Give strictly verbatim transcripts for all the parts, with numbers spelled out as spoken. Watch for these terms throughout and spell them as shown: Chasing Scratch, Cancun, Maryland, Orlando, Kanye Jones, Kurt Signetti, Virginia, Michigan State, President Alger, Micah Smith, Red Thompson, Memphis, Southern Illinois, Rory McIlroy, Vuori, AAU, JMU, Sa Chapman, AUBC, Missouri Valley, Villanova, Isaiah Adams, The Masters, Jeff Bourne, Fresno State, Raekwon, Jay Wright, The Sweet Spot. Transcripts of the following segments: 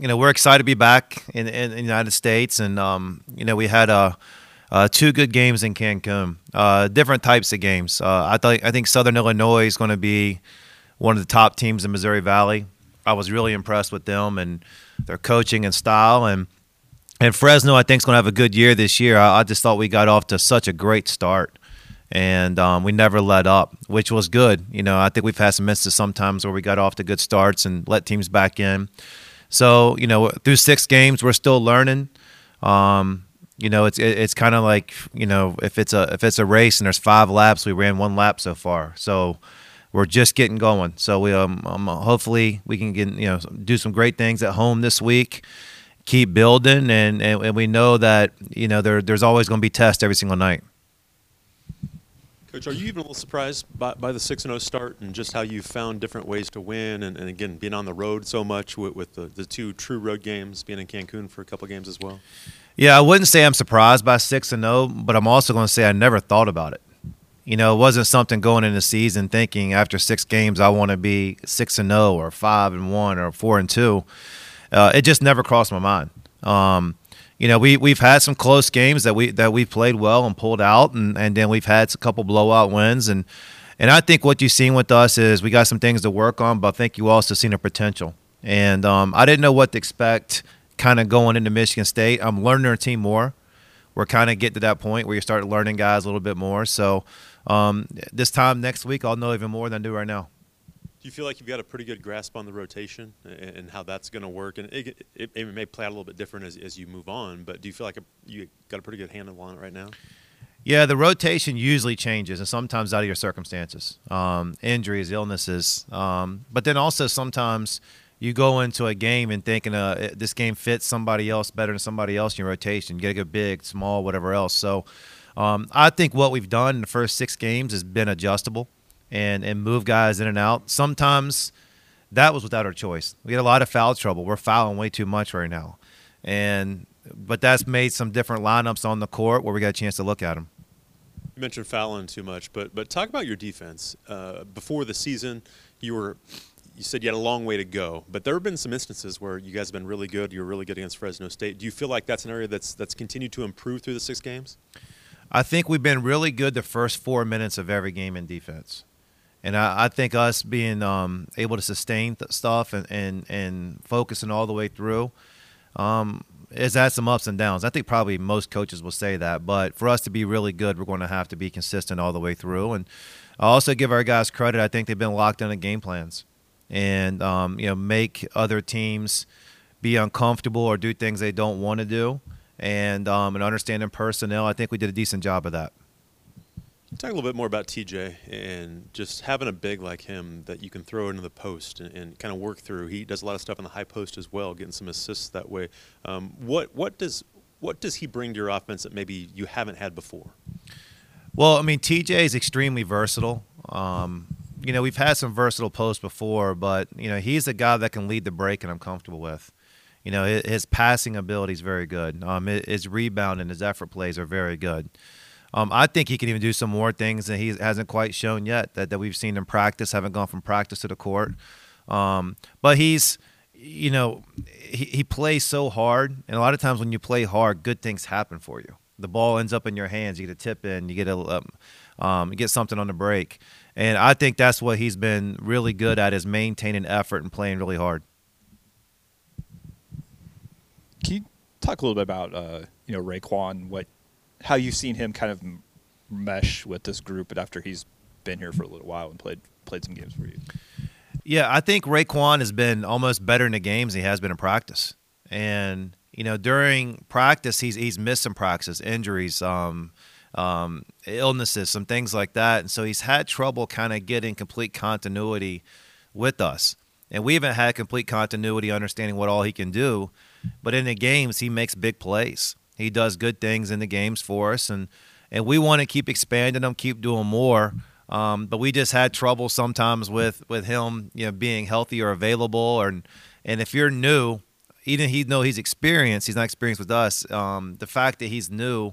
you know, we're excited to be back in, in, in the United States. And, um, you know, we had uh, uh, two good games in Cancun, uh, different types of games. Uh, I, th- I think Southern Illinois is going to be one of the top teams in Missouri Valley. I was really impressed with them and their coaching and style. And, and Fresno, I think, is going to have a good year this year. I, I just thought we got off to such a great start. And um, we never let up, which was good. You know, I think we've had some instances sometimes where we got off to good starts and let teams back in. So, you know, through six games, we're still learning. Um, you know, it's it, it's kind of like, you know, if it's a if it's a race and there's five laps, we ran one lap so far. So we're just getting going. So we um, um hopefully we can get, you know, do some great things at home this week. Keep building, and and, and we know that, you know, there there's always going to be tests every single night. Coach, are you even a little surprised by, by the six and oh start and just how you found different ways to win and, and again, being on the road so much with, with the, the two true road games, being in Cancun for a couple of games as well? Yeah, I wouldn't say I'm surprised by six and oh, but I'm also going to say I never thought about it. You know, it wasn't something going into the season thinking after six games I want to be six and oh or five and one or four and two. Uh, it just never crossed my mind. Um You know, we we've had some close games that we that we played well and pulled out, and, and then we've had a couple blowout wins, and and I think what you've seen with us is we got some things to work on, but I think you also seen a potential. And um, I didn't know what to expect, kind of going into Michigan State. I'm learning our team more. We're kind of getting to that point where you start learning guys a little bit more. So um, this time next week, I'll know even more than I do right now. Do you feel like you've got a pretty good grasp on the rotation and how that's going to work? And it, it, it may play out a little bit different as, as you move on, but do you feel like a, you got a pretty good handle on it right now? Yeah, the rotation usually changes, and sometimes out of your circumstances, um, injuries, illnesses. Um, but then also sometimes you go into a game and thinking uh, this game fits somebody else better than somebody else in your rotation. You got to go big, small, whatever else. So um, I think what we've done in the first six games has been adjustable. And, and move guys in and out. Sometimes that was without our choice. We had a lot of foul trouble. We're fouling way too much right now. And but that's made some different lineups on the court where we got a chance to look at them. You mentioned fouling too much, but but talk about your defense. Uh, before the season, you were you said you had a long way to go, but there have been some instances where you guys have been really good. You're really good against Fresno State. Do you feel like that's an area that's that's continued to improve through the six games? I think we've been really good the first four minutes of every game in defense. And I, I think us being um, able to sustain th- stuff and, and, and focusing all the way through um, has had some ups and downs. I think probably most coaches will say that. But for us to be really good, we're going to have to be consistent all the way through. And I also give our guys credit. I think they've been locked into game plans and um, you know, make other teams be uncomfortable or do things they don't want to do. And, um, and understanding personnel, I think we did a decent job of that. Talk a little bit more about T J and just having a big like him that you can throw into the post and, and kind of work through. He does a lot of stuff in the high post as well, getting some assists that way. Um, what what does what does he bring to your offense that maybe you haven't had before? Well, I mean, T J is extremely versatile. Um, you know, we've had some versatile posts before, but, you know, he's a guy that can lead the break and I'm comfortable with. You know, his, his passing ability is very good. Um, his rebound and his effort plays are very good. Um, I think he can even do some more things that he hasn't quite shown yet that, that we've seen in practice, haven't gone from practice to the court. Um, but he's, you know, he, he plays so hard, and a lot of times when you play hard, good things happen for you. The ball ends up in your hands. You get a tip in. You get a, um, you get something on the break. And I think that's what he's been really good at is maintaining effort and playing really hard. Can you talk a little bit about, uh, you know, Raekwon, what – how you've seen him kind of mesh with this group after he's been here for a little while and played played some games for you? Yeah, I think Raekwon has been almost better in the games than he has been in practice. And, you know, during practice, he's he's missed some practices, injuries, um, um, illnesses, some things like that. And so he's had trouble kind of getting complete continuity with us. And we haven't had complete continuity understanding what all he can do. But in the games, he makes big plays. He does good things in the games for us, and, and we want to keep expanding them, keep doing more. Um, but we just had trouble sometimes with, with him, you know, being healthy or available. Or, and if you're new, even he know he's experienced, he's not experienced with us. Um, the fact that he's new,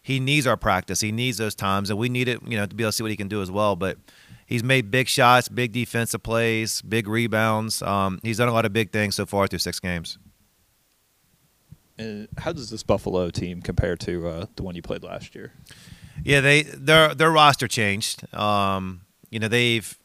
he needs our practice. He needs those times, and we need it, you know, to be able to see what he can do as well. But he's made big shots, big defensive plays, big rebounds. Um, he's done a lot of big things so far through six games. And how does this Buffalo team compare to uh, the one you played last year? Yeah, they their their roster changed. Um, you know, they've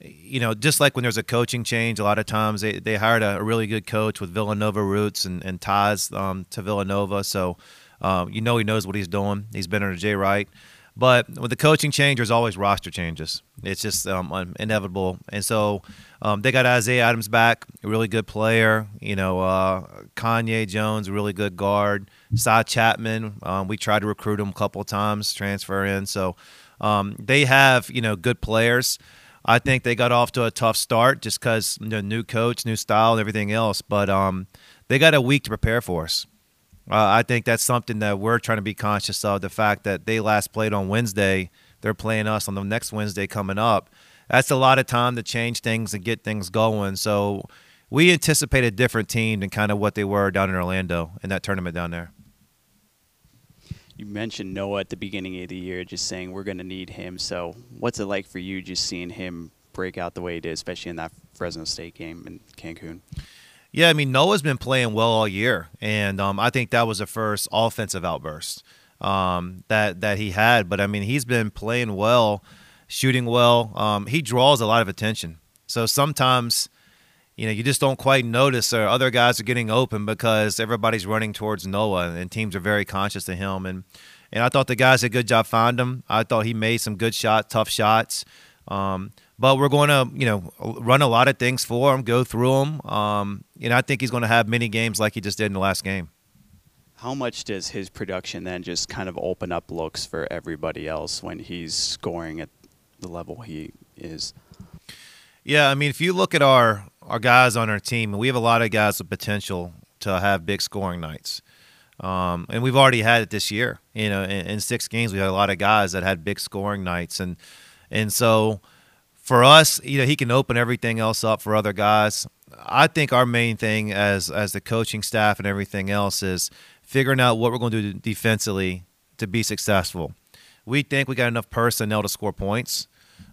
you know just like when there's a coaching change, a lot of times they, they hired a, a really good coach with Villanova roots and and ties um, to Villanova. So um, you know he knows what he's doing. He's been under Jay Wright. But with the coaching change, there's always roster changes. It's just um, inevitable. And so um, they got Isaiah Adams back, a really good player. You know, uh, Kanye Jones, a really good guard. Sa Chapman, um, we tried to recruit him a couple of times, transfer in. So um, they have, you know, good players. I think they got off to a tough start just because, you know, new coach, new style, and everything else. But um, they got a week to prepare for us. Uh, I think that's something that we're trying to be conscious of, the fact that they last played on Wednesday. They're playing us on the next Wednesday coming up. That's a lot of time to change things and get things going. So we anticipate a different team than kind of what they were down in Orlando in that tournament down there. You mentioned Noah at the beginning of the year, just saying we're going to need him. So what's it like for you just seeing him break out the way he did, especially in that Fresno State game in Cancun? Yeah, I mean, Noah's been playing well all year, and um, I think that was the first offensive outburst um, that that he had. But, I mean, he's been playing well, shooting well. Um, he draws a lot of attention. So sometimes, you know, you just don't quite notice or other guys are getting open because everybody's running towards Noah, and teams are very conscious of him. And, and I thought the guys did a good job finding him. I thought he made some good shots, tough shots. Um, but we're going to, you know, run a lot of things for him, go through them. Um, and I think he's going to have many games like he just did in the last game. How much does his production then just kind of open up looks for everybody else when he's scoring at the level he is? Yeah, I mean, if you look at our, our guys on our team, we have a lot of guys with potential to have big scoring nights. Um, and we've already had it this year. You know, in, in six games, we had a lot of guys that had big scoring nights. And And so for us, you know, he can open everything else up for other guys. I think our main thing as as the coaching staff and everything else is figuring out what we're going to do defensively to be successful. We think we got enough personnel to score points.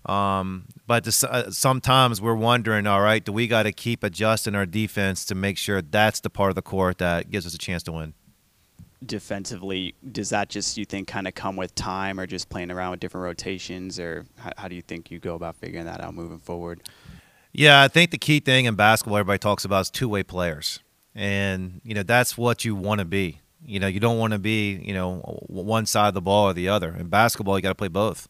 Um, but to, uh, sometimes we're wondering, all right, do we got to keep adjusting our defense to make sure that's the part of the court that gives us a chance to win? Defensively, does that just, you think, kind of come with time or just playing around with different rotations, or how, how do you think you go about figuring that out moving forward? Yeah, I think the key thing in basketball everybody talks about is two-way players, and, you know, that's what you want to be. You know, you don't want to be, you know, one side of the ball or the other. In basketball, you got to play both,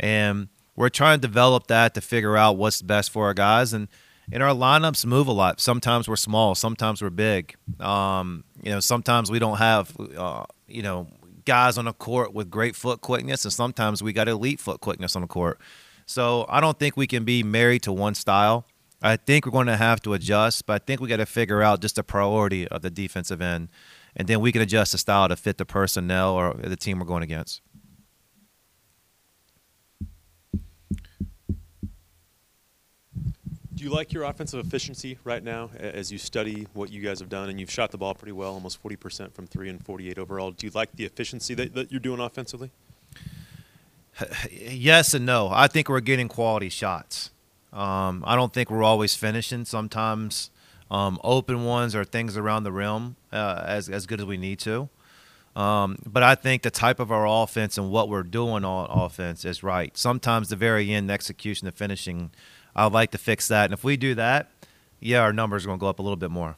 and we're trying to develop that to figure out what's best for our guys, and And our lineups move a lot. Sometimes we're small. Sometimes we're big. Um, you know, sometimes we don't have, uh, you know, guys on the court with great foot quickness, and sometimes we got elite foot quickness on the court. So I don't think we can be married to one style. I think we're going to have to adjust, but I think we got to figure out just the priority of the defensive end, and then we can adjust the style to fit the personnel or the team we're going against. Do you like your offensive efficiency right now as you study what you guys have done? And you've shot the ball pretty well, almost forty percent from three and forty-eight overall. Do you like the efficiency that, that you're doing offensively? Yes and no. I think we're getting quality shots. Um, I don't think we're always finishing. Sometimes um, open ones or things around the rim uh, as, as good as we need to. Um, but I think the type of our offense and what we're doing on offense is right. Sometimes the very end, the execution, the finishing, I'd like to fix that. And if we do that, yeah, our numbers are going to go up a little bit more.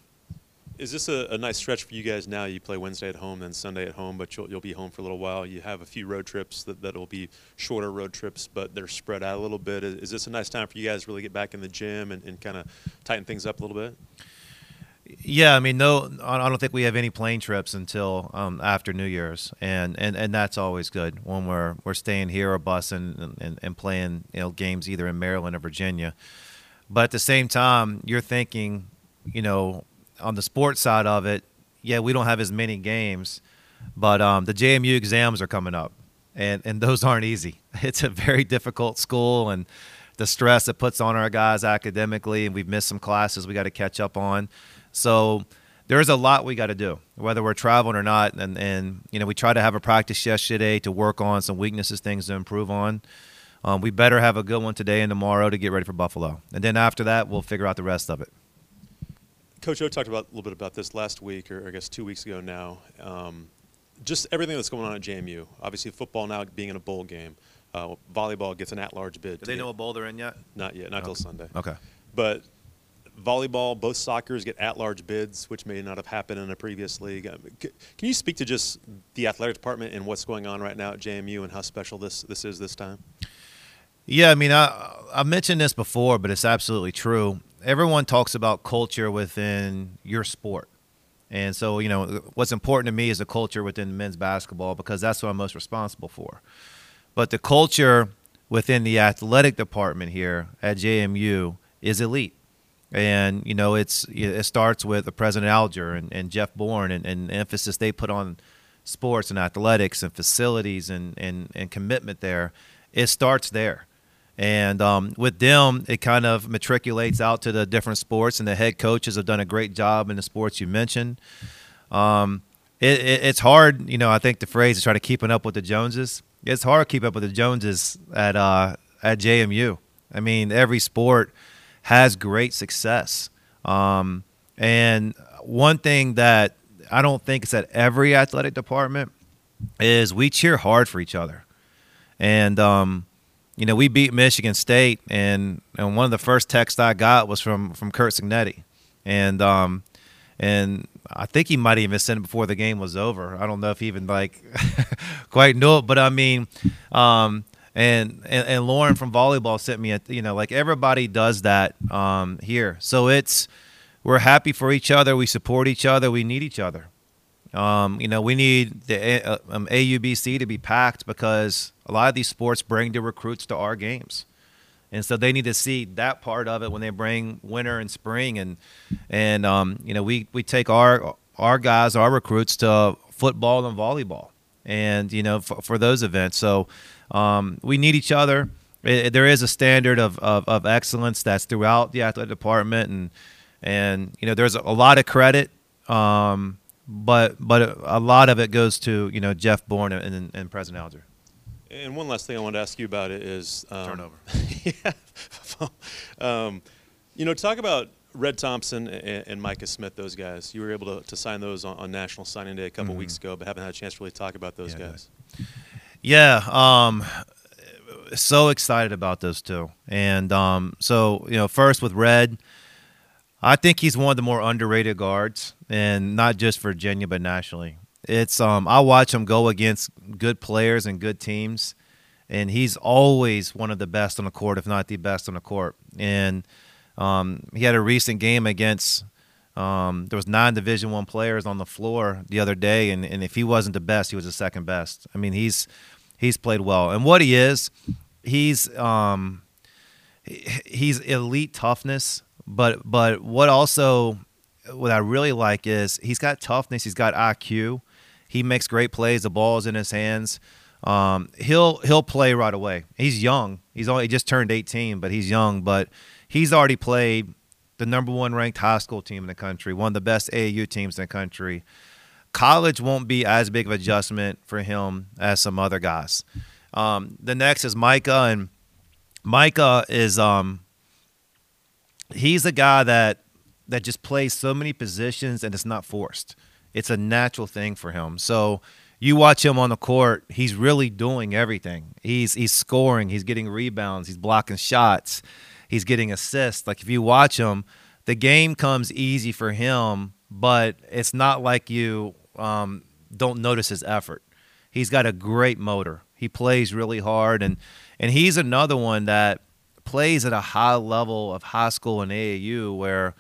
Is this a, a nice stretch for you guys now? You play Wednesday at home, then Sunday at home, but you'll, you'll be home for a little while. You have a few road trips that, that will be shorter road trips, but they're spread out a little bit. Is, is this a nice time for you guys to really get back in the gym and, and kind of tighten things up a little bit? Yeah, I mean, no, I don't think we have any plane trips until um, after New Year's, and, and, and that's always good when we're we're staying here or busing and, and, and playing, you know, games either in Maryland or Virginia. But at the same time, you're thinking, you know, on the sports side of it, yeah, we don't have as many games, but um, the J M U exams are coming up, and, and those aren't easy. It's a very difficult school, and the stress it puts on our guys academically, and we've missed some classes we got to catch up on. So there's a lot we got to do, whether we're traveling or not. And, and, you know, we tried to have a practice yesterday to work on some weaknesses, things to improve on. Um, we better have a good one today and tomorrow to get ready for Buffalo. And then after that, we'll figure out the rest of it. Coach O talked about a little bit about this last week, or I guess two weeks ago now. Um, just everything that's going on at J M U. Obviously, football now being in a bowl game. Uh, volleyball gets an at-large bid. Do they know what bowl they're in yet? Not yet. Not till Sunday. Okay. But volleyball, both soccers get at-large bids, which may not have happened in a previous league. I mean, can you speak to just the athletic department and what's going on right now at J M U and how special this, this is this time? Yeah, I mean, I, I mentioned this before, but it's absolutely true. Everyone talks about culture within your sport. And so, you know, what's important to me is the culture within men's basketball, because that's what I'm most responsible for. But the culture within the athletic department here at J M U is elite. And, you know, it's it starts with the President Alger and, and Jeff Bourne and, and the emphasis they put on sports and athletics and facilities and, and, and commitment there. It starts there. And um, with them, it kind of matriculates out to the different sports, and the head coaches have done a great job in the sports you mentioned. Um, it, it, it's hard, you know, I think the phrase is try to keep up with the Joneses. It's hard to keep up with the Joneses at uh, at J M U. I mean, every sport has great success. Um, and one thing that I don't think is at every athletic department is we cheer hard for each other. And um, – you know, we beat Michigan State, and, and one of the first texts I got was from, from Kurt Signetti. And um, and I think he might even send it before the game was over. I don't know if he even, like, quite knew it. But, I mean, um, and, and and Lauren from volleyball sent me, a, you know, like everybody does that um, here. So it's we're happy for each other. We support each other. We need each other. Um, you know, we need the uh, um, A U B C to be packed, because a lot of these sports bring the recruits to our games. And so they need to see that part of it when they bring winter and spring. And, and um, you know, we, we take our our guys, our recruits, to football and volleyball and, you know, for, for those events. So um, we need each other. It, there is a standard of, of, of excellence that's throughout the athletic department. And, and you know, there's a lot of credit. Um But but a lot of it goes to, you know, Jeff Bourne and, and President Alger. And one last thing I wanted to ask you about it is um, – turnover. yeah. Um, you know, talk about Red Thompson and, and Micah Smith, those guys. You were able to, to sign those on, on National Signing Day a couple mm-hmm. weeks ago, but haven't had a chance to really talk about those yeah, guys. Yeah. yeah um, so excited about those two. And um, so, you know, first with Red – I think he's one of the more underrated guards, and not just for Virginia but nationally. It's um, I watch him go against good players and good teams, and he's always one of the best on the court, if not the best on the court. And um, he had a recent game against um, there was nine Division I players on the floor the other day, and, and if he wasn't the best, he was the second best. I mean, he's he's played well, and what he is, he's um, he's elite toughness. But but what also what I really like is he's got toughness, he's got I Q, he makes great plays, the ball's in his hands. Um, he'll he'll play right away. He's young. He's only he just turned eighteen, but he's young. But he's already played the number one ranked high school team in the country, one of the best A A U teams in the country. College won't be as big of an adjustment for him as some other guys. Um, the next is Micah, and Micah is um, – he's a guy that that just plays so many positions, and it's not forced. It's a natural thing for him. So you watch him on the court, he's really doing everything. He's he's scoring, he's getting rebounds, he's blocking shots, he's getting assists. Like if you watch him, the game comes easy for him, but it's not like you um, don't notice his effort. He's got a great motor. He plays really hard, and and he's another one that – plays at a high level of high school and A A U where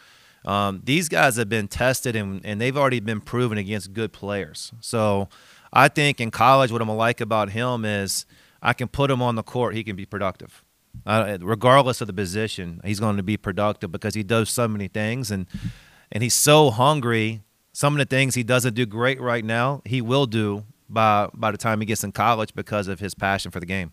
um, these guys have been tested and, and they've already been proven against good players. So I think in college what I'm going to like about him is I can put him on the court, he can be productive. Uh, regardless of the position, he's going to be productive because he does so many things, and and he's so hungry. Some of the things he doesn't do great right now, he will do by by the time he gets in college because of his passion for the game.